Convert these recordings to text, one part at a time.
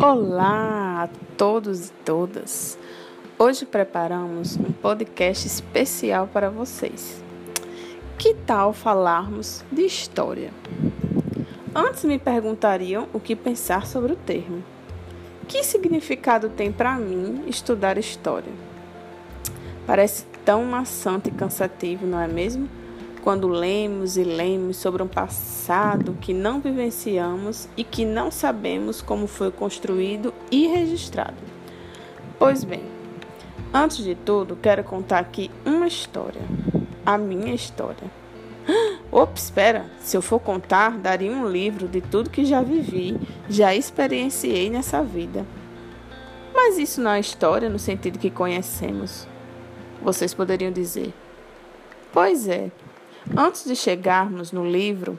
Olá a todos e todas! Hoje preparamos um podcast especial para vocês. Que tal falarmos de história? Antes me perguntariam o que pensar sobre o termo. Que significado tem para mim estudar história? Parece tão maçante e cansativo, não é mesmo? Quando lemos e lemos sobre um passado que não vivenciamos e que não sabemos como foi construído e registrado. Pois bem, antes de tudo, quero contar aqui uma história. A minha história. Ops, espera! Se eu for contar, daria um livro de tudo que já vivi, já experienciei nessa vida. Mas isso não é história no sentido que conhecemos. Vocês poderiam dizer. Pois é. Antes de chegarmos no livro,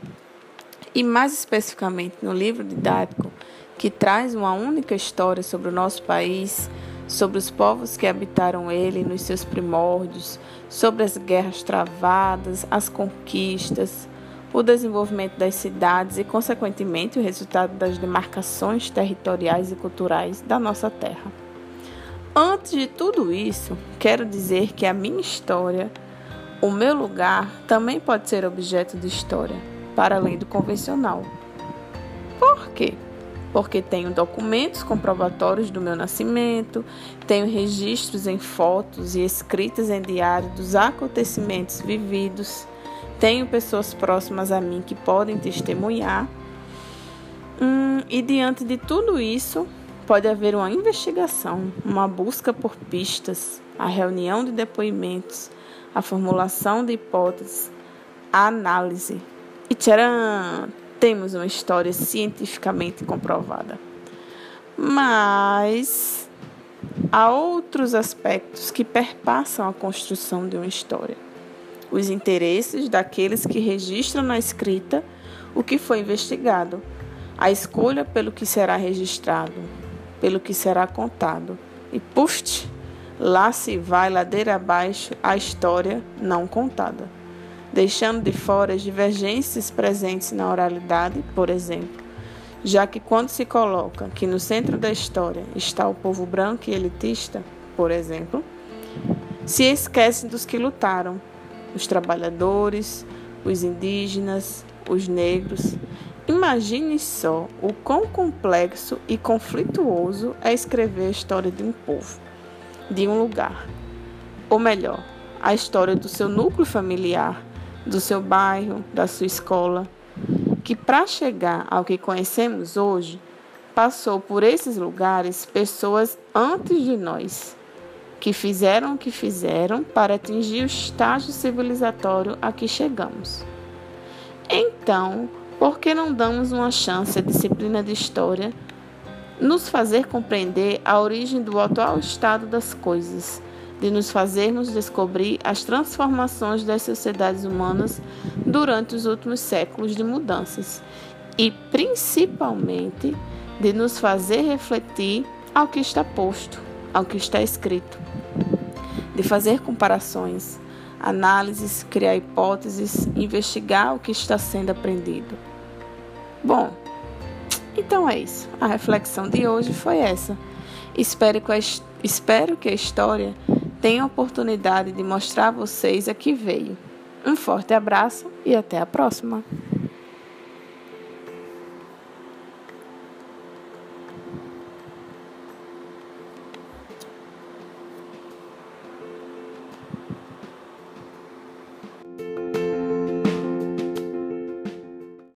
e mais especificamente no livro didático, que traz uma única história sobre o nosso país, sobre os povos que habitaram ele nos seus primórdios, sobre as guerras travadas, as conquistas, o desenvolvimento das cidades e, consequentemente, o resultado das demarcações territoriais e culturais da nossa terra. Antes de tudo isso, quero dizer que a minha história, o meu lugar também pode ser objeto de história, para além do convencional. Por quê? Porque tenho documentos comprobatórios do meu nascimento, tenho registros em fotos e escritas em diário dos acontecimentos vividos, tenho pessoas próximas a mim que podem testemunhar. E diante de tudo isso, pode haver uma investigação, uma busca por pistas, a reunião de depoimentos, a formulação de hipóteses, a análise. E tcharam! Temos uma história cientificamente comprovada. Mas há outros aspectos que perpassam a construção de uma história. Os interesses daqueles que registram na escrita o que foi investigado, a escolha pelo que será registrado, pelo que será contado. E puf! Lá se vai ladeira abaixo a história não contada, deixando de fora as divergências presentes na oralidade, por exemplo, já que quando se coloca que no centro da história está o povo branco e elitista, por exemplo, se esquece dos que lutaram, os trabalhadores, os indígenas, os negros. Imagine só o quão complexo e conflituoso é escrever a história de um povo, de um lugar, ou melhor, a história do seu núcleo familiar, do seu bairro, da sua escola, que para chegar ao que conhecemos hoje, passou por esses lugares pessoas antes de nós, que fizeram o que fizeram para atingir o estágio civilizatório a que chegamos. Então, por que não damos uma chance à disciplina de história nos fazer compreender a origem do atual estado das coisas, de nos fazermos descobrir as transformações das sociedades humanas durante os últimos séculos de mudanças e, principalmente, de nos fazer refletir ao que está posto, ao que está escrito, de fazer comparações, análises, criar hipóteses, investigar o que está sendo aprendido. Bom, então é isso. A reflexão de hoje foi essa. Espero que a história tenha a oportunidade de mostrar a vocês a que veio. Um forte abraço e até a próxima!